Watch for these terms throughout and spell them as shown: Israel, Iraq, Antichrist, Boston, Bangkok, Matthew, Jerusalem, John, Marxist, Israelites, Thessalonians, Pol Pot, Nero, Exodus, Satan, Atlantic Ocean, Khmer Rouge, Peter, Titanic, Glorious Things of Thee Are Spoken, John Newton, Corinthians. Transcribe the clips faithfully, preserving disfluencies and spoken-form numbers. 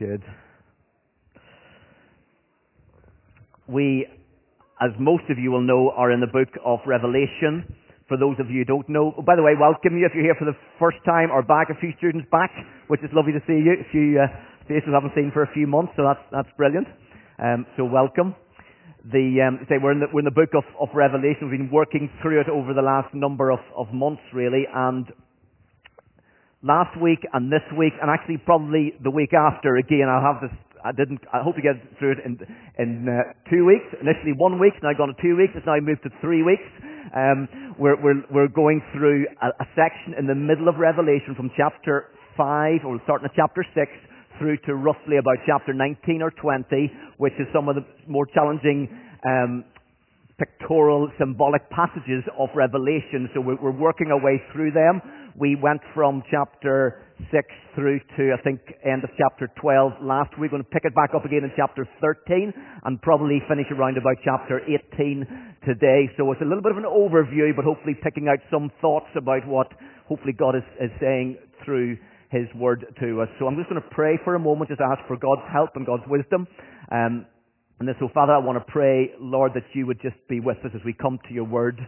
Good. We, as most of you will know, are in the book of Revelation. For those of you who don't know, oh, by the way, welcome you if you're here for the first time or back, a few students back, which is lovely to see you. A few uh, faces I haven't seen for a few months, so that's that's brilliant. Um, so welcome. The um, say we're in the we're in the book of, of Revelation. We've been working through it over the last number of, of months, really, and last week and this week, and actually probably the week after again. I'll have this. I didn't. I hope to get through it in in uh, two weeks. Initially one week, now gone to two weeks. It's now moved to three weeks. Um, we're we're we're going through a, a section in the middle of Revelation from chapter five, or starting at chapter six, through to roughly about chapter nineteen or twenty, which is some of the more challenging um, pictorial, symbolic passages of Revelation. So we're, we're working our way through them. We went from chapter six through to, I think, end of chapter twelve last week. We're going to pick it back up again in chapter thirteen and probably finish around about chapter eighteen today. So it's a little bit of an overview, but hopefully picking out some thoughts about what hopefully God is, is saying through His word to us. So I'm just going to pray for a moment, just ask for God's help and God's wisdom. Um, and so, Father, I want to pray, Lord, that you would just be with us as we come to your word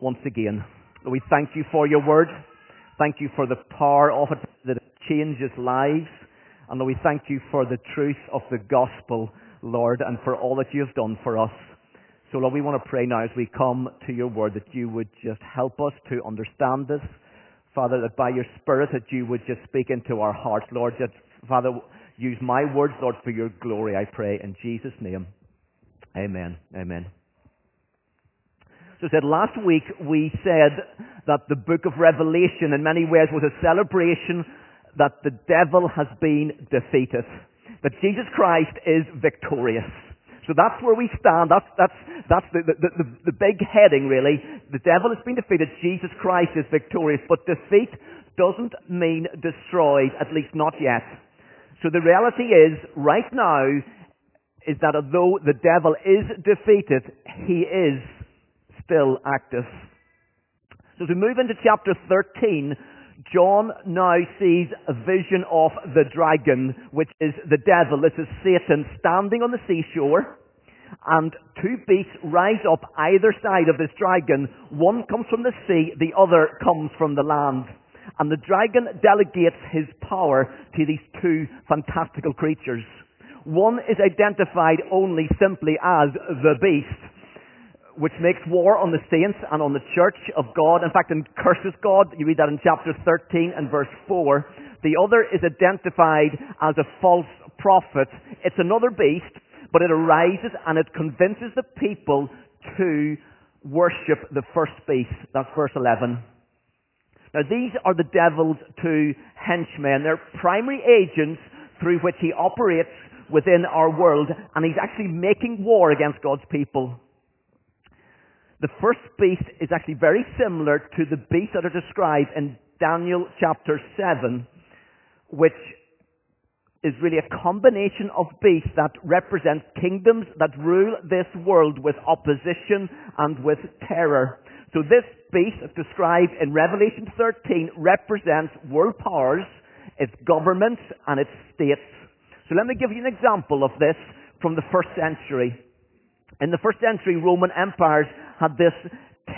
once again. We thank you for your word. Thank you for the power of it that changes lives. And Lord, we thank you for the truth of the gospel, Lord, and for all that you have done for us. So, Lord, we want to pray now as we come to your word that you would just help us to understand this. Father, that by your Spirit that you would just speak into our hearts, Lord. That, Father, use my words, Lord, for your glory, I pray, in Jesus' name. Amen. Amen. So I said, last week we said that the book of Revelation in many ways was a celebration that the devil has been defeated, that Jesus Christ is victorious. So that's where we stand. That's that's that's the, the, the, the big heading, really. The devil has been defeated. Jesus Christ is victorious. But defeat doesn't mean destroyed, at least not yet. So the reality is, right now, is that although the devil is defeated, he is still active. So as we move into chapter thirteen, John now sees a vision of the dragon, which is the devil. This is Satan standing on the seashore, and two beasts rise up either side of this dragon. One comes from the sea, the other comes from the land. And the dragon delegates his power to these two fantastical creatures. One is identified only simply as the beast, which makes war on the saints and on the church of God. In fact, and curses God. You read that in chapter thirteen and verse four. The other is identified as a false prophet. It's another beast, but it arises and it convinces the people to worship the first beast. That's verse eleven. Now, these are the devil's two henchmen. They're primary agents through which he operates within our world, and he's actually making war against God's people. The first beast is actually very similar to the beasts that are described in Daniel chapter seven, which is really a combination of beasts that represent kingdoms that rule this world with opposition and with terror. So this beast described in Revelation thirteen represents world powers, its governments and its states. So let me give you an example of this from the first century. In the first century, Roman empires had this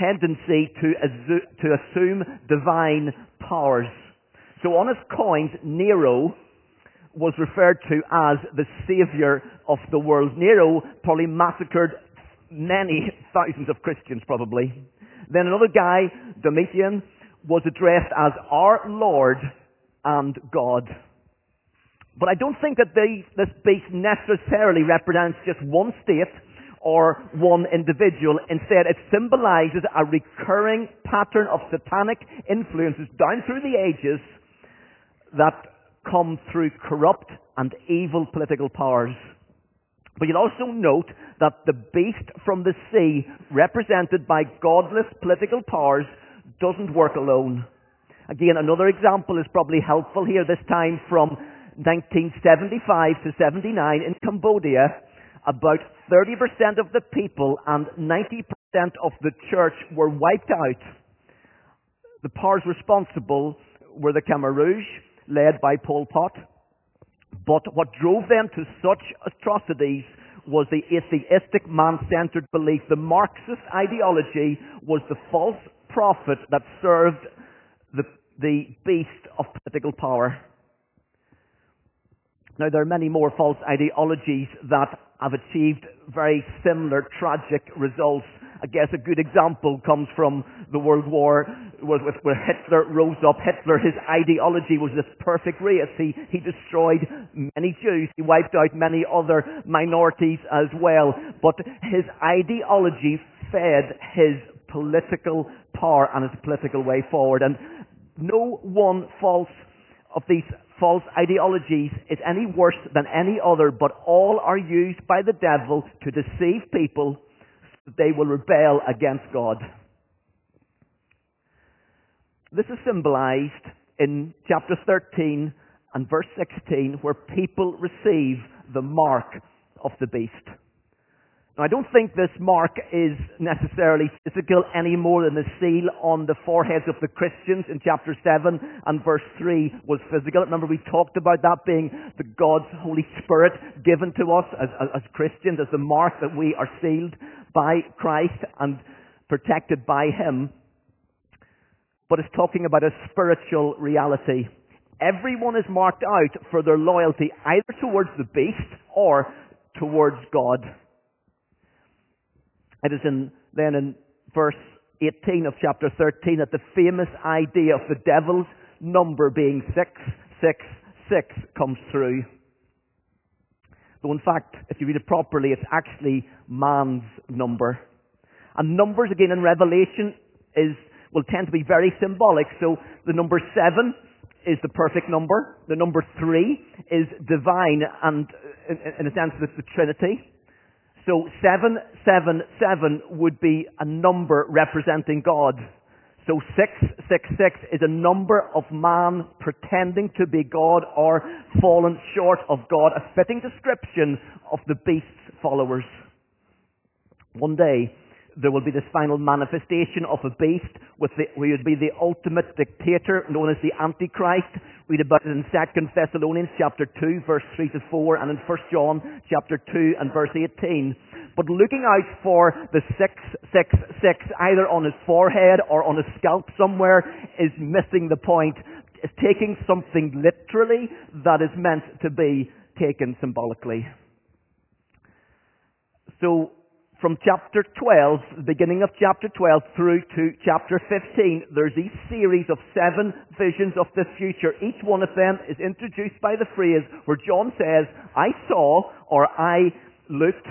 tendency to, assu- to assume divine powers. So on his coins, Nero was referred to as the saviour of the world. Nero probably massacred many thousands of Christians, probably. Then another guy, Domitian, was addressed as our Lord and God. But I don't think that they, this beast necessarily represents just one state or one individual. Instead, it symbolizes a recurring pattern of satanic influences down through the ages that come through corrupt and evil political powers. But you'll also note that the beast from the sea, represented by godless political powers, doesn't work alone. Again, another example is probably helpful here, this time from nineteen seventy-five to seventy-nine in Cambodia. About thirty percent of the people and ninety percent of the church were wiped out. The powers responsible were the Khmer Rouge, led by Pol Pot, But what drove them to such atrocities was the atheistic, man-centered belief. The Marxist ideology was the false prophet that served the, the beast of political power. Now, there are many more false ideologies that have achieved very similar tragic results. I guess a good example comes from the World War, where Hitler rose up. Hitler, his ideology was this perfect race. He, he destroyed many Jews. He wiped out many other minorities as well. But his ideology fed his political power and his political way forward. And no one false of these false ideologies is any worse than any other, but all are used by the devil to deceive people so that they will rebel against God. This is symbolized in chapter thirteen and verse sixteen, where people receive the mark of the beast. Now, I don't think this mark is necessarily physical any more than the seal on the foreheads of the Christians in chapter seven and verse three was physical. Remember, we talked about that being the God's Holy Spirit given to us as, as Christians, as the mark that we are sealed by Christ and protected by Him. But it's talking about a spiritual reality. Everyone is marked out for their loyalty either towards the beast or towards God. It is in, then in verse eighteen of chapter thirteen that the famous idea of the devil's number being six six six comes through. Though in fact, if you read it properly, it's actually man's number. And numbers, again in Revelation, is will tend to be very symbolic. So the number seven is the perfect number. The number three is divine, and in, in a sense it's the Trinity. So seven seven seven would be a number representing God. So six six six is a number of man pretending to be God or fallen short of God, a fitting description of the beast's followers. One day, there will be this final manifestation of a beast with the, who would be the ultimate dictator, known as the Antichrist. Read about it in Second Thessalonians chapter two, verse three to four, and in First John chapter two and verse eighteen. But looking out for the six six six, either on his forehead or on his scalp somewhere, is missing the point. It's taking something literally that is meant to be taken symbolically. So, from chapter twelve, the beginning of chapter twelve through to chapter fifteen, there's these series of seven visions of the future. Each one of them is introduced by the phrase where John says, I saw, or I looked.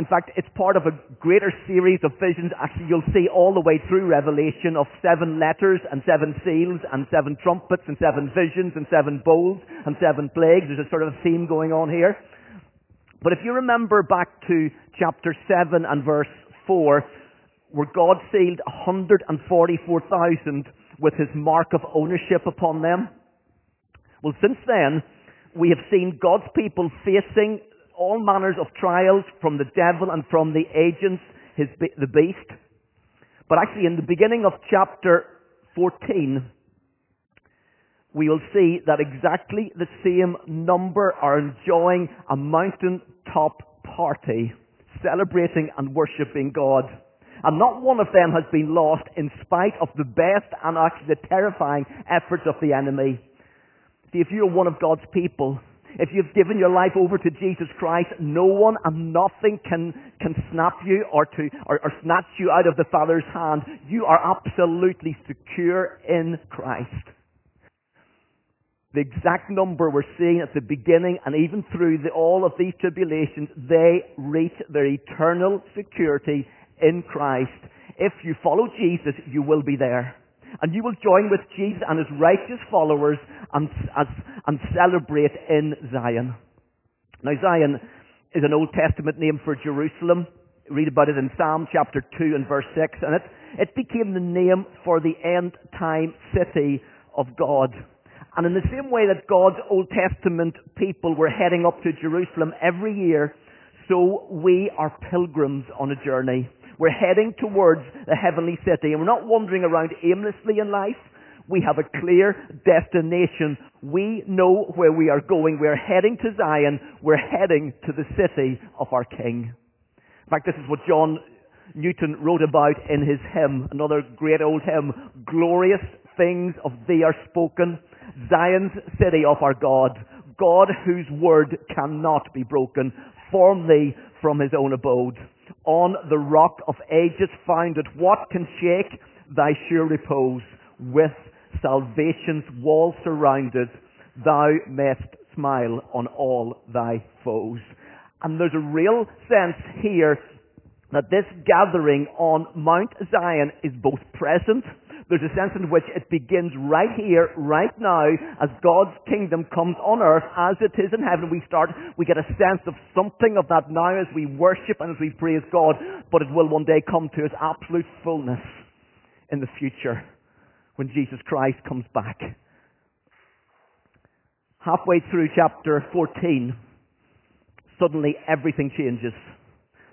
In fact, it's part of a greater series of visions. Actually, you'll see all the way through Revelation of seven letters and seven seals and seven trumpets and seven visions and seven bowls and seven plagues. There's a sort of a theme going on here. But if you remember back to chapter seven and verse four, where God sealed one hundred forty-four thousand with His mark of ownership upon them, well, since then, we have seen God's people facing all manners of trials from the devil and from the agents, his, the beast. But actually, in the beginning of chapter fourteen, we will see that exactly the same number are enjoying a mountaintop party, celebrating and worshipping God. And not one of them has been lost in spite of the best and actually the terrifying efforts of the enemy. See, if you're one of God's people, if you've given your life over to Jesus Christ, no one and nothing can, can snap you or, to, or, or snatch you out of the Father's hand. You are absolutely secure in Christ. The exact number we're seeing at the beginning and even through the, all of these tribulations, they reach their eternal security in Christ. If you follow Jesus, you will be there. And you will join with Jesus and His righteous followers and, as, and celebrate in Zion. Now, Zion is an Old Testament name for Jerusalem. Read about it in Psalm chapter two and verse six. And it, it became the name for the end-time city of God. And in the same way that God's Old Testament people were heading up to Jerusalem every year, so we are pilgrims on a journey. We're heading towards the heavenly city, and we're not wandering around aimlessly in life. We have a clear destination. We know where we are going. We're heading to Zion. We're heading to the city of our King. In fact, this is what John Newton wrote about in his hymn, another great old hymn, Glorious Things of Thee Are Spoken, Zion's city of our God, God whose word cannot be broken, form thee from his own abode. On the rock of ages founded, what can shake thy sure repose? With salvation's wall surrounded, thou mayst smile on all thy foes. And there's a real sense here that this gathering on Mount Zion is both present. There's a sense in which it begins right here, right now, as God's kingdom comes on earth as it is in heaven. We start, we get a sense of something of that now as we worship and as we praise God, but it will one day come to its absolute fullness in the future when Jesus Christ comes back. Halfway through chapter fourteen, suddenly everything changes.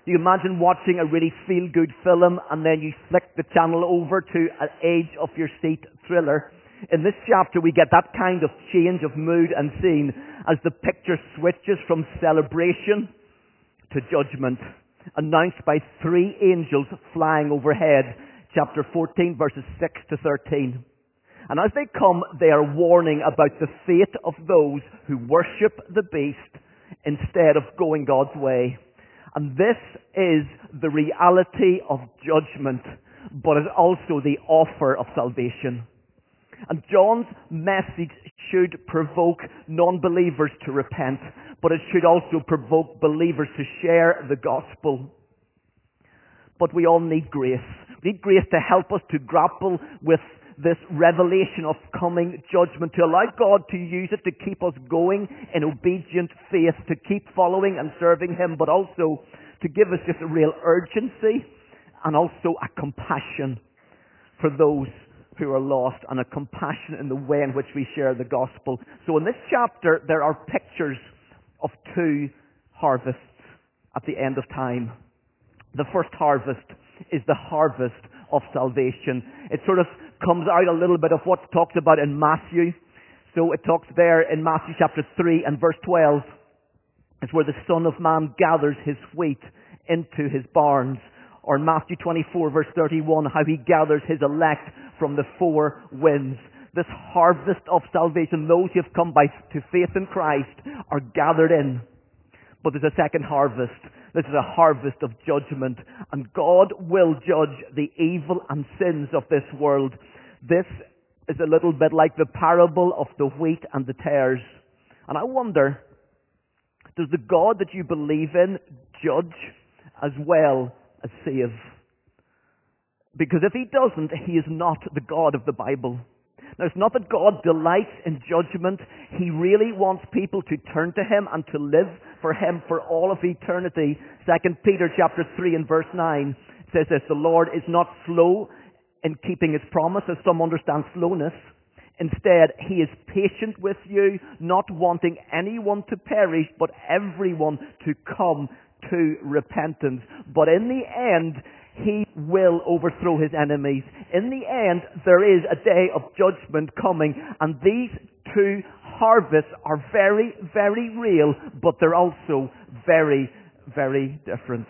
You imagine watching a really feel-good film and then you flick the channel over to an edge-of-your-seat thriller. In this chapter, we get that kind of change of mood and scene as the picture switches from celebration to judgment, announced by three angels flying overhead, chapter fourteen, verses six to thirteen. And as they come, they are warning about the fate of those who worship the beast instead of going God's way. And this is the reality of judgment, but it's also the offer of salvation. And John's message should provoke non-believers to repent, but it should also provoke believers to share the gospel. But we all need grace. We need grace to help us to grapple with this revelation of coming judgment, to allow God to use it to keep us going in obedient faith, to keep following and serving Him, but also to give us just a real urgency and also a compassion for those who are lost, and a compassion in the way in which we share the gospel. So in this chapter, there are pictures of two harvests at the end of time. The first harvest is the harvest of salvation. It sort of comes out a little bit of what's talked about in Matthew. So it talks there in Matthew chapter three and verse twelve. It's where the Son of Man gathers his wheat into his barns. Or in Matthew twenty-four verse thirty-one, how he gathers his elect from the four winds. This harvest of salvation, those who have come by to faith in Christ are gathered in. But there's a second harvest. This is a harvest of judgment, and God will judge the evil and sins of this world. This is a little bit like the parable of the wheat and the tares. And I wonder, does the God that you believe in judge as well as save? Because if he doesn't, he is not the God of the Bible. Now, it's not that God delights in judgment. He really wants people to turn to him and to live for him for all of eternity. Second Peter chapter three and verse nine says this, the Lord is not slow in keeping his promise, as some understand slowness. Instead, he is patient with you, not wanting anyone to perish, but everyone to come to repentance. But in the end, he will overthrow his enemies. In the end, there is a day of judgment coming, and these two harvests are very, very real, but they're also very, very different.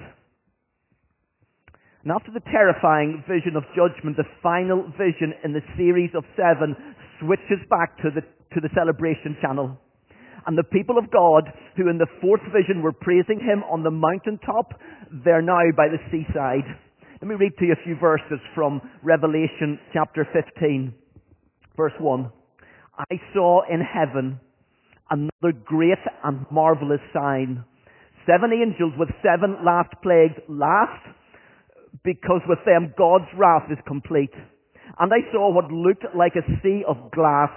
And after the terrifying vision of judgment, the final vision in the series of seven switches back to the, to the celebration channel. And the people of God, who in the fourth vision were praising him on the mountaintop, they're now by the seaside. Let me read to you a few verses from Revelation chapter fifteen, verse one. I saw in heaven another great and marvelous sign. Seven angels with seven last plagues laughed, because with them God's wrath is complete. And I saw what looked like a sea of glass,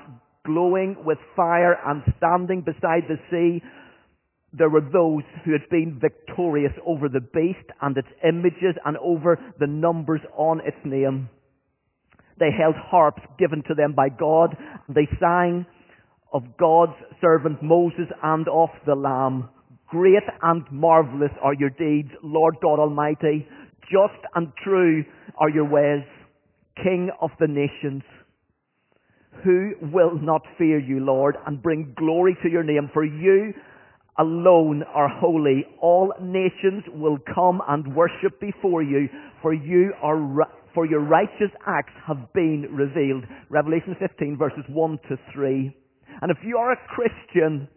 glowing with fire, and standing beside the sea, there were those who had been victorious over the beast and its images and over the numbers on its name. They held harps given to them by God, and they sang of God's servant Moses and of the Lamb. Great and marvelous are your deeds, Lord God Almighty. Just and true are your ways, King of the nations. who will not fear you, Lord, and bring glory to your name, for you alone are holy. All nations will come and worship before you, for you are for your righteous acts have been revealed. Revelation fifteen, verses one to three. And if you are a Christian,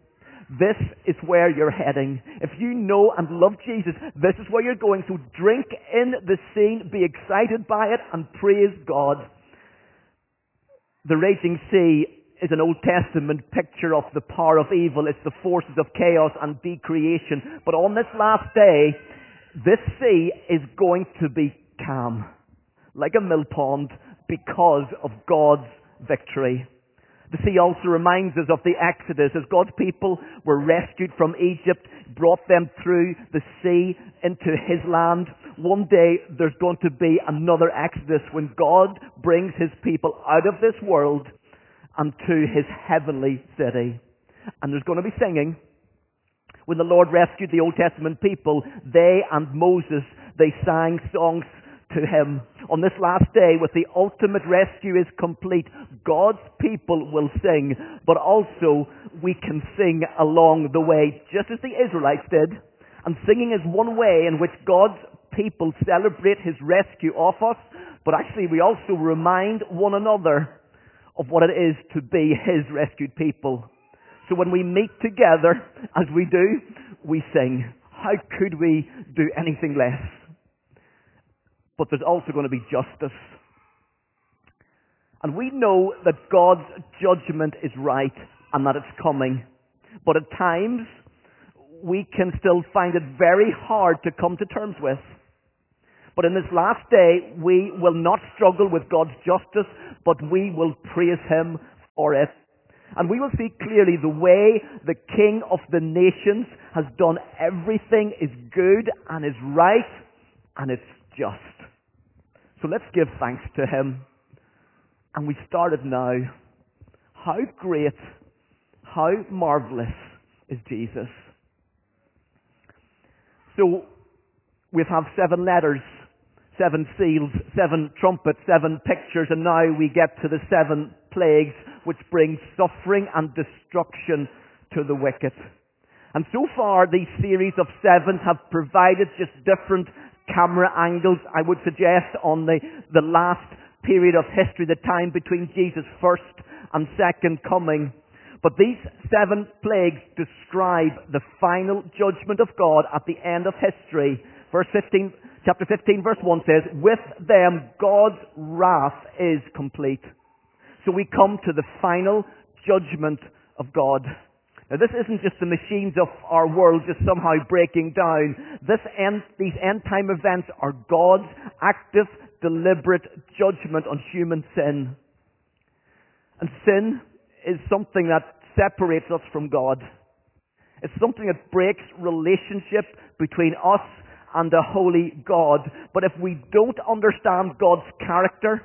this is where you're heading. If you know and love Jesus, this is where you're going. So drink in the scene, be excited by it, and praise God. The raging sea is an Old Testament picture of the power of evil. It's the forces of chaos and decreation. But on this last day, this sea is going to be calm, like a mill pond, because of God's victory. The sea also reminds us of the Exodus. As God's people were rescued from Egypt, brought them through the sea into his land, one day there's going to be another Exodus when God brings his people out of this world and to his heavenly city. And there's going to be singing. When the Lord rescued the Old Testament people, they and Moses, they sang songs to him. On this last day, with the ultimate rescue is complete, God's people will sing, but also we can sing along the way, just as the Israelites did. And singing is one way in which God's people celebrate his rescue of us, but actually we also remind one another of what it is to be his rescued people. So when we meet together, as we do, we sing. How could we do anything less? But there's also going to be justice. And we know that God's judgment is right and that it's coming. But at times, we can still find it very hard to come to terms with. But in this last day, we will not struggle with God's justice, but we will praise him for it. And we will see clearly the way the King of the nations has done everything is good and is right and it's just. So let's give thanks to him. And we started now. How great, how marvelous is Jesus? So we have seven letters, seven seals, seven trumpets, seven pictures, and now we get to the seven plagues, which bring suffering and destruction to the wicked. And so far, these series of sevens have provided just different camera angles, I would suggest, on the, the last period of history, the time between Jesus' first and second coming. But these seven plagues describe the final judgment of God at the end of history. Verse fifteen, chapter fifteen, verse one says, "With them God's wrath is complete." So we come to the final judgment of God. Now, this isn't just the machines of our world just somehow breaking down. This end, these end-time events are God's active, deliberate judgment on human sin. And sin is something that separates us from God. It's something that breaks relationship between us and the holy God. But if we don't understand God's character,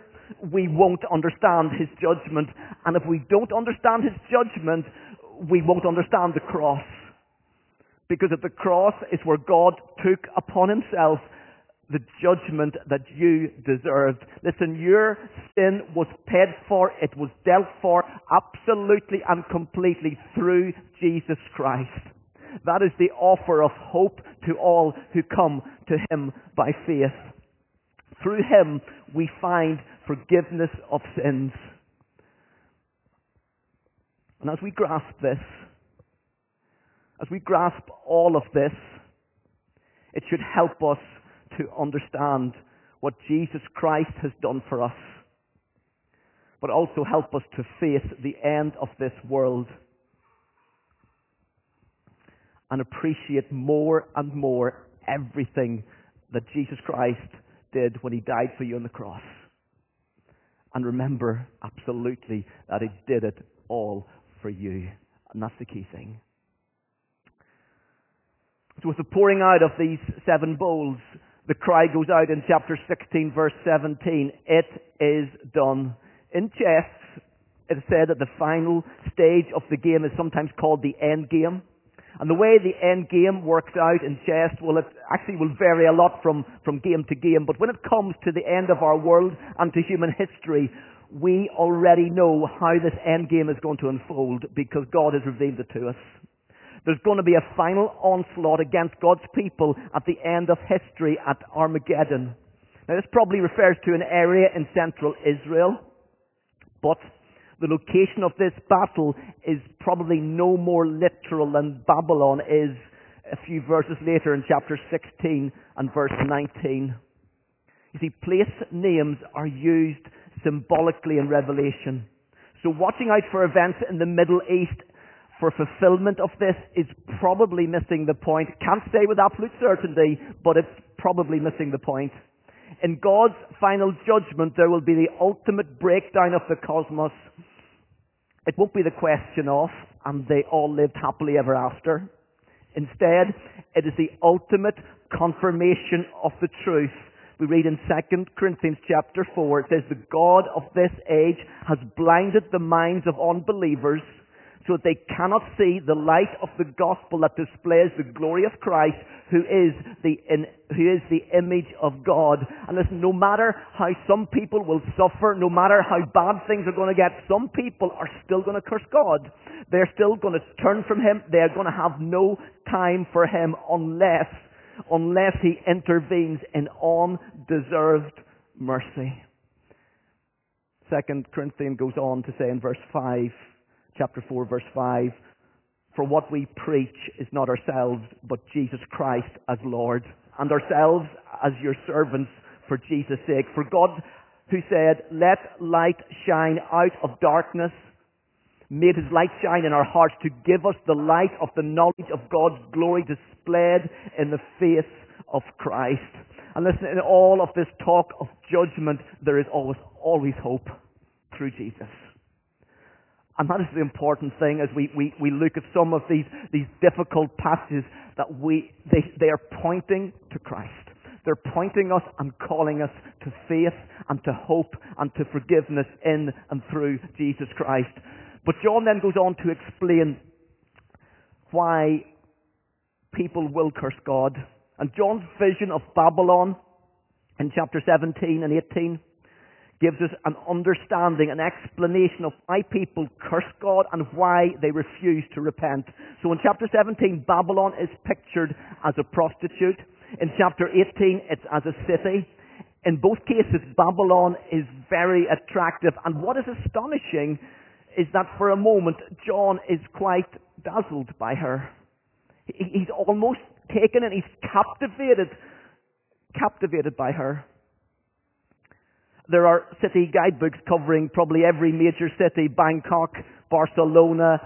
we won't understand his judgment. And if we don't understand his judgment, we won't understand the cross, because at the cross is where God took upon himself the judgment that you deserved. Listen, your sin was paid for, it was dealt for absolutely and completely through Jesus Christ. That is the offer of hope to all who come to him by faith. Through him we find forgiveness of sins. And as we grasp this, as we grasp all of this, it should help us to understand what Jesus Christ has done for us, but also help us to face the end of this world and appreciate more and more everything that Jesus Christ did when he died for you on the cross. And remember absolutely that he did it all for you. And that's the key thing. So with the pouring out of these seven bowls, the cry goes out in chapter sixteen, verse seventeen, "It is done." In chess, it is said that the final stage of the game is sometimes called the end game. And the way the end game works out in chess, well, it actually will vary a lot from, from game to game. But when it comes to the end of our world and to human history, we already know how this end game is going to unfold because God has revealed it to us. There's going to be a final onslaught against God's people at the end of history at Armageddon. Now, this probably refers to an area in central Israel, but the location of this battle is probably no more literal than Babylon is a few verses later in chapter sixteen and verse nineteen. You see, place names are used symbolically in Revelation. So watching out for events in the Middle East for fulfillment of this is probably missing the point. Can't say with absolute certainty, but it's probably missing the point. In God's final judgment, there will be the ultimate breakdown of the cosmos. It won't be the question of, and they all lived happily ever after. Instead, it is the ultimate confirmation of the truth. We read in Second Corinthians chapter four, it says, the God of this age has blinded the minds of unbelievers so that they cannot see the light of the gospel that displays the glory of Christ, who is the in, who is the image of God. And listen, no matter how some people will suffer, no matter how bad things are going to get, some people are still going to curse God. They're still going to turn from Him. They're going to have no time for Him unless, unless He intervenes in undeserved mercy. Second Corinthians goes on to say in verse five, chapter four, verse five, for what we preach is not ourselves, but Jesus Christ as Lord, and ourselves as your servants for Jesus' sake. For God, who said, let light shine out of darkness, made His light shine in our hearts to give us the light of the knowledge of God's glory displayed in the face of Christ. And listen, in all of this talk of judgment, there is always, always hope through Jesus. And that is the important thing as we, we, we look at some of these, these difficult passages, that we they, they are pointing to Christ. They're pointing us and calling us to faith and to hope and to forgiveness in and through Jesus Christ. But John then goes on to explain why people will curse God. And John's vision of Babylon in chapter seventeen and eighteen gives us an understanding, an explanation of why people curse God and why they refuse to repent. So in chapter seventeen, Babylon is pictured as a prostitute. In chapter eighteen, it's as a city. In both cases, Babylon is very attractive. And what is astonishing is that for a moment, John is quite dazzled by her. He's almost taken and he's captivated, captivated by her. There are city guidebooks covering probably every major city, Bangkok, Barcelona,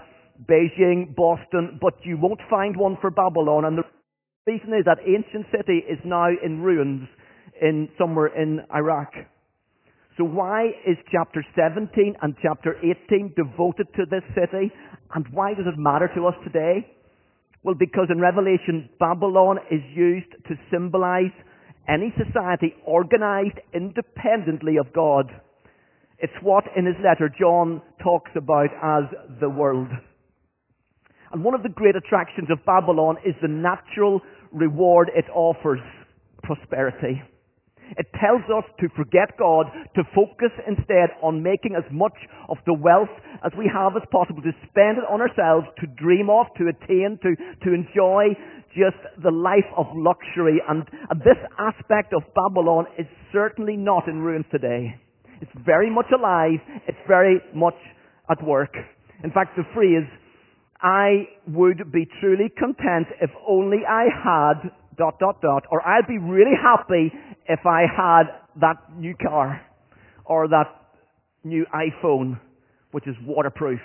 Beijing, Boston, but you won't find one for Babylon. And the reason is that ancient city is now in ruins in somewhere in Iraq. So why is chapter seventeen and chapter eighteen devoted to this city? And why does it matter to us today? Well, because in Revelation, Babylon is used to symbolize any society organized independently of God. It's what in his letter John talks about as the world. And one of the great attractions of Babylon is the natural reward it offers, prosperity. It tells us to forget God, to focus instead on making as much of the wealth as we have as possible, to spend it on ourselves, to dream of, to attain, to, to enjoy just the life of luxury. And, and this aspect of Babylon is certainly not in ruins today. It's very much alive. It's very much at work. In fact, the phrase, I would be truly content if only I had dot, dot, dot, or I'd be really happy if I had that new car or that new iPhone, which is waterproof,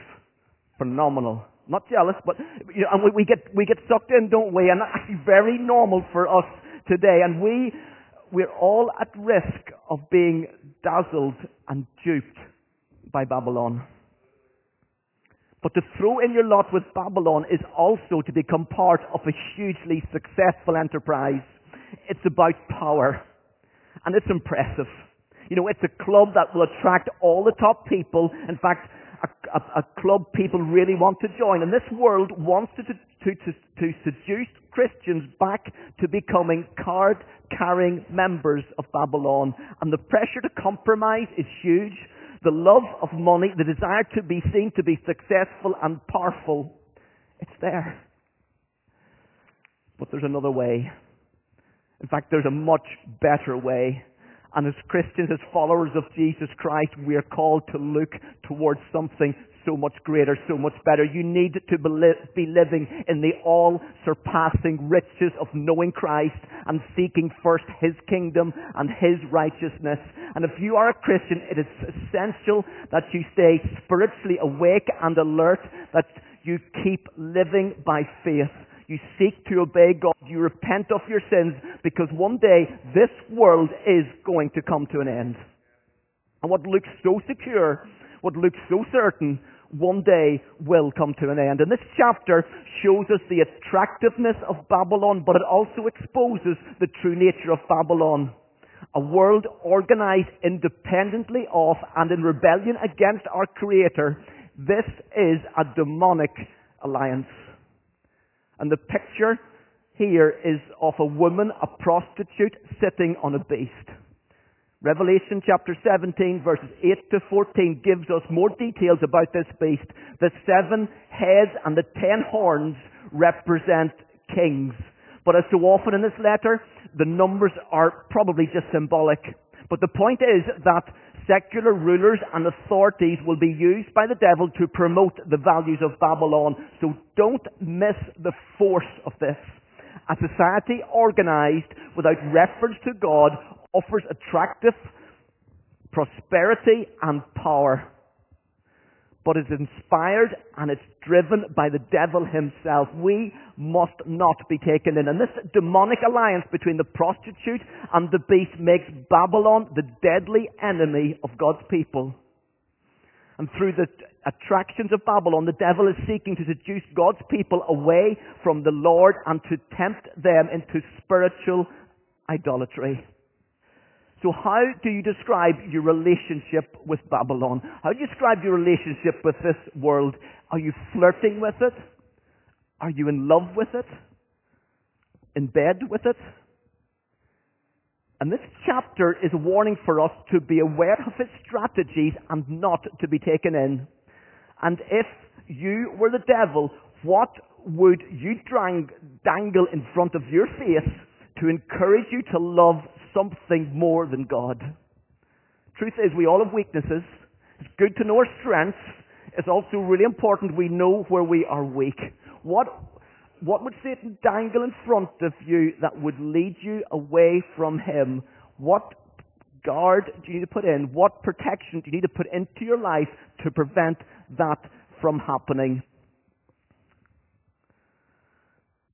phenomenal. Not jealous, but you know, and we, we get we get sucked in, don't we? And that's very normal for us today. And we we're all at risk of being dazzled and duped by Babylon. But to throw in your lot with Babylon is also to become part of a hugely successful enterprise. It's about power, and it's impressive. You know, it's a club that will attract all the top people. In fact, A, a, a club people really want to join. And this world wants to, to, to, to seduce Christians back to becoming card-carrying members of Babylon. And the pressure to compromise is huge. the love of money, the desire to be seen, to be successful and powerful, it's there. But there's another way. In fact, there's a much better way. And as Christians, as followers of Jesus Christ, we are called to look towards something so much greater, so much better. You need to be living in the all-surpassing riches of knowing Christ and seeking first His kingdom and His righteousness. And if you are a Christian, it is essential that you stay spiritually awake and alert, that you keep living by faith. You seek to obey God. You repent of your sins, because one day this world is going to come to an end. And what looks so secure, what looks so certain, one day will come to an end. And this chapter shows us the attractiveness of Babylon, but it also exposes the true nature of Babylon. A world organized independently of and in rebellion against our Creator. This is a demonic alliance. And the picture here is of a woman, a prostitute, sitting on a beast. Revelation chapter seventeen, verses eight to fourteen gives us more details about this beast. The seven heads and the ten horns represent kings. But as so often in this letter, the numbers are probably just symbolic. But the point is that secular rulers and authorities will be used by the devil to promote the values of Babylon. So don't miss the force of this. A society organized without reference to God offers attractive prosperity and power, but is inspired and it's driven by the devil himself. We must not be taken in. And this demonic alliance between the prostitute and the beast makes Babylon the deadly enemy of God's people. And through the attractions of Babylon, the devil is seeking to seduce God's people away from the Lord and to tempt them into spiritual idolatry. So how do you describe your relationship with Babylon? How do you describe your relationship with this world? Are you flirting with it? Are you in love with it? In bed with it? And this chapter is a warning for us to be aware of its strategies and not to be taken in. And if you were the devil, what would you drang, dangle in front of your face to encourage you to love something more than God? Truth is, we all have weaknesses. It's good to know our strengths. It's also really important we know where we are weak. What, what would Satan dangle in front of you that would lead you away from him? What guard do you need to put in? What protection do you need to put into your life to prevent that from happening?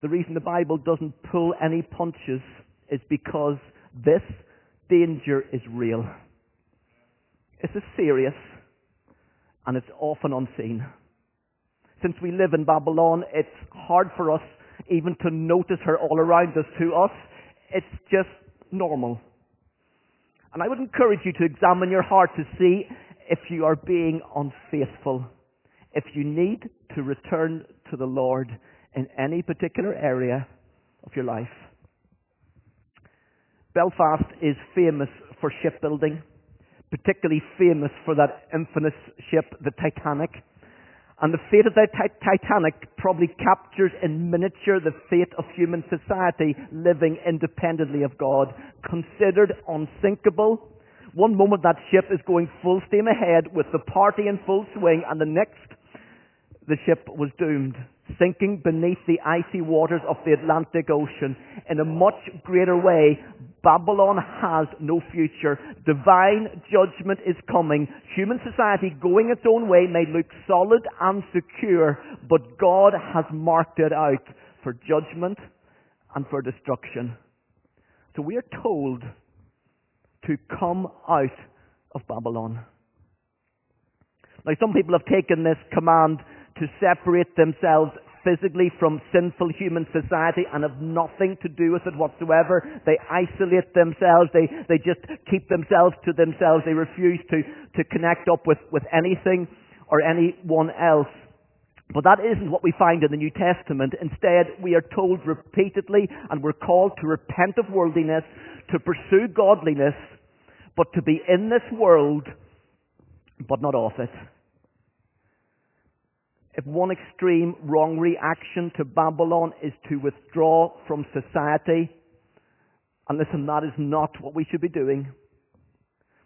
The reason the Bible doesn't pull any punches is because this danger is real. This is serious, and it's often unseen. Since we live in Babylon, it's hard for us even to notice her all around us. To us, it's just normal. And I would encourage you to examine your heart to see if you are being unfaithful, if you need to return to the Lord in any particular area of your life. Belfast is famous for shipbuilding, particularly famous for that infamous ship, the Titanic. And the fate of the t- Titanic probably captures in miniature the fate of human society living independently of God, considered unsinkable. One moment that ship is going full steam ahead with the party in full swing, and the next, the ship was doomed, sinking beneath the icy waters of the Atlantic Ocean. In a much greater way, Babylon has no future. Divine judgment is coming. Human society going its own way may look solid and secure, but God has marked it out for judgment and for destruction. So we are told to come out of Babylon. Now, some people have taken this command to separate themselves physically from sinful human society and have nothing to do with it whatsoever. They isolate themselves. They, they just keep themselves to themselves. They refuse to, to connect up with, with anything or anyone else. But that isn't what we find in the New Testament. Instead, we are told repeatedly, and we're called to repent of worldliness, to pursue godliness, but to be in this world but not of it. If one extreme wrong reaction to Babylon is to withdraw from society, and listen, that is not what we should be doing.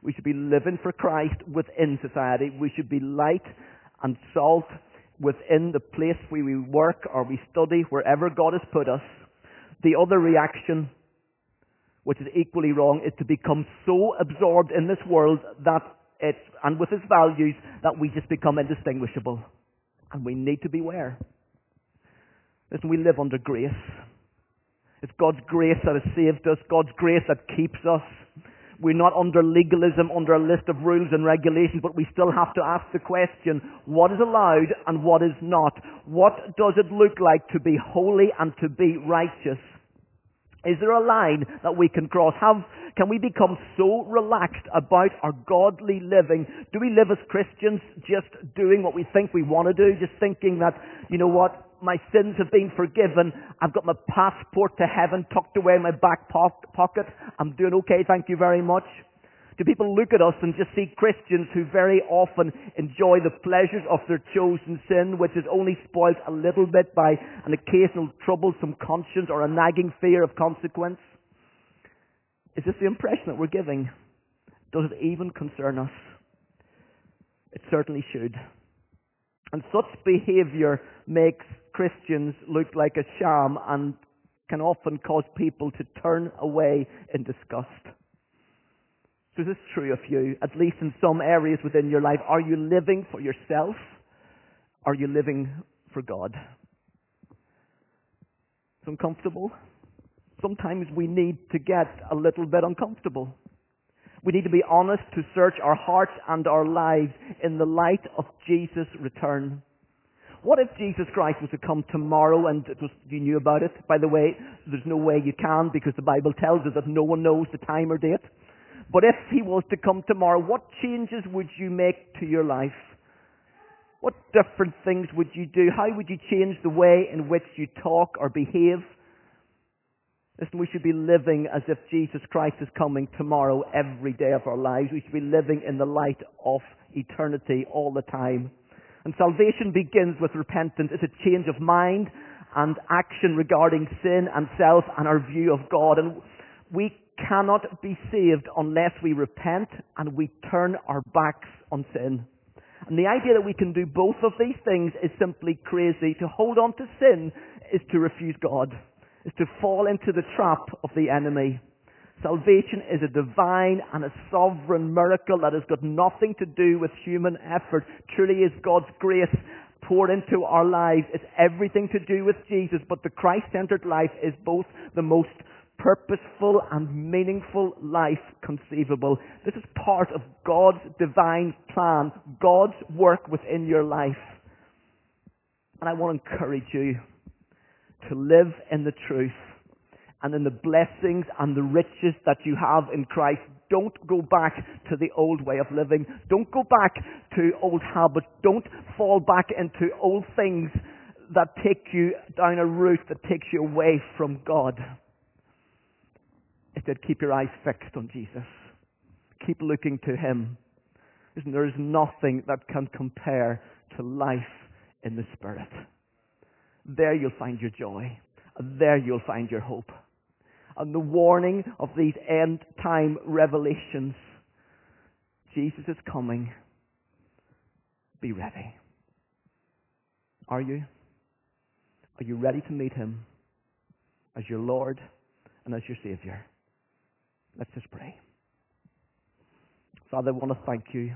We should be living for Christ within society. We should be light and salt within the place where we work or we study, wherever God has put us. The other reaction, which is equally wrong, is to become so absorbed in this world that it's, and with its values, that we just become indistinguishable. And we need to beware. Listen, we live under grace. It's God's grace that has saved us, God's grace that keeps us. We're not under legalism, under a list of rules and regulations, but we still have to ask the question, what is allowed and what is not? What does it look like to be holy and to be righteous? Is there a line that we can cross? Have, can we become so relaxed about our godly living? Do we live as Christians just doing what we think we want to do, just thinking that, you know what, my sins have been forgiven, I've got my passport to heaven tucked away in my back pocket, I'm doing okay, thank you very much? Do people look at us and just see Christians who very often enjoy the pleasures of their chosen sin, which is only spoiled a little bit by an occasional troublesome conscience or a nagging fear of consequence? Is this the impression that we're giving? Does it even concern us? It certainly should. And such behavior makes Christians look like a sham and can often cause people to turn away in disgust. So is this true of you, at least in some areas within your life? Are you living for yourself? Are you living for God? It's uncomfortable. Sometimes we need to get a little bit uncomfortable. We need to be honest to search our hearts and our lives in the light of Jesus' return. What if Jesus Christ was to come tomorrow and it was, you knew about it? By the way, there's no way you can, because the Bible tells us that no one knows the time or date. But if he was to come tomorrow, what changes would you make to your life? What different things would you do? How would you change the way in which you talk or behave? Listen, we should be living as if Jesus Christ is coming tomorrow every day of our lives. We should be living in the light of eternity all the time. And salvation begins with repentance. It's a change of mind and action regarding sin and self and our view of God. And we cannot be saved unless we repent and we turn our backs on sin. And the idea that we can do both of these things is simply crazy. To hold on to sin is to refuse God, is to fall into the trap of the enemy. Salvation is a divine and a sovereign miracle that has got nothing to do with human effort. Truly is God's grace poured into our lives. It's everything to do with Jesus, but the Christ-centered life is both the most purposeful and meaningful life conceivable. This is part of God's divine plan, God's work within your life. And I want to encourage you to live in the truth and in the blessings and the riches that you have in Christ. Don't go back to the old way of living. Don't go back to old habits. Don't fall back into old things that take you down a route that takes you away from God. It said, keep your eyes fixed on Jesus. Keep looking to him. Listen, there is nothing that can compare to life in the Spirit. There you'll find your joy. And there you'll find your hope. And the warning of these end time revelations, Jesus is coming. Be ready. Are you? Are you ready to meet him as your Lord and as your Savior? Let's just pray. Father, I want to thank you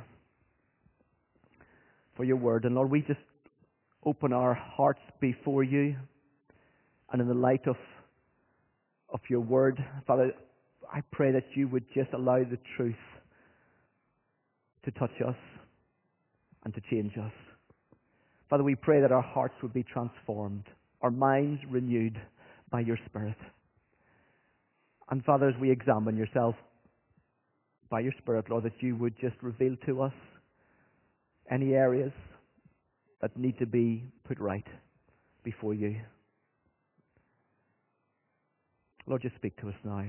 for your word. And Lord, we just open our hearts before you. And in the light of, of your word, Father, I pray that you would just allow the truth to touch us and to change us. Father, we pray that our hearts would be transformed, our minds renewed by your Spirit. And Father, as we examine yourself by your Spirit, Lord, that you would just reveal to us any areas that need to be put right before you. Lord, just speak to us now.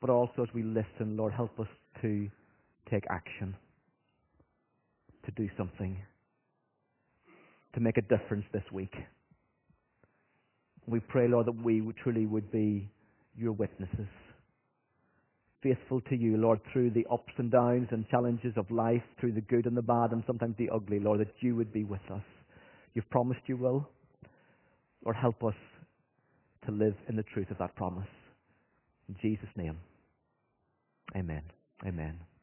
But also as we listen, Lord, help us to take action, to do something, to make a difference this week. We pray, Lord, that we truly would be your witnesses, faithful to you, Lord, through the ups and downs and challenges of life, through the good and the bad and sometimes the ugly, Lord, that you would be with us. You've promised you will. Lord, help us to live in the truth of that promise. In Jesus' name, amen. Amen.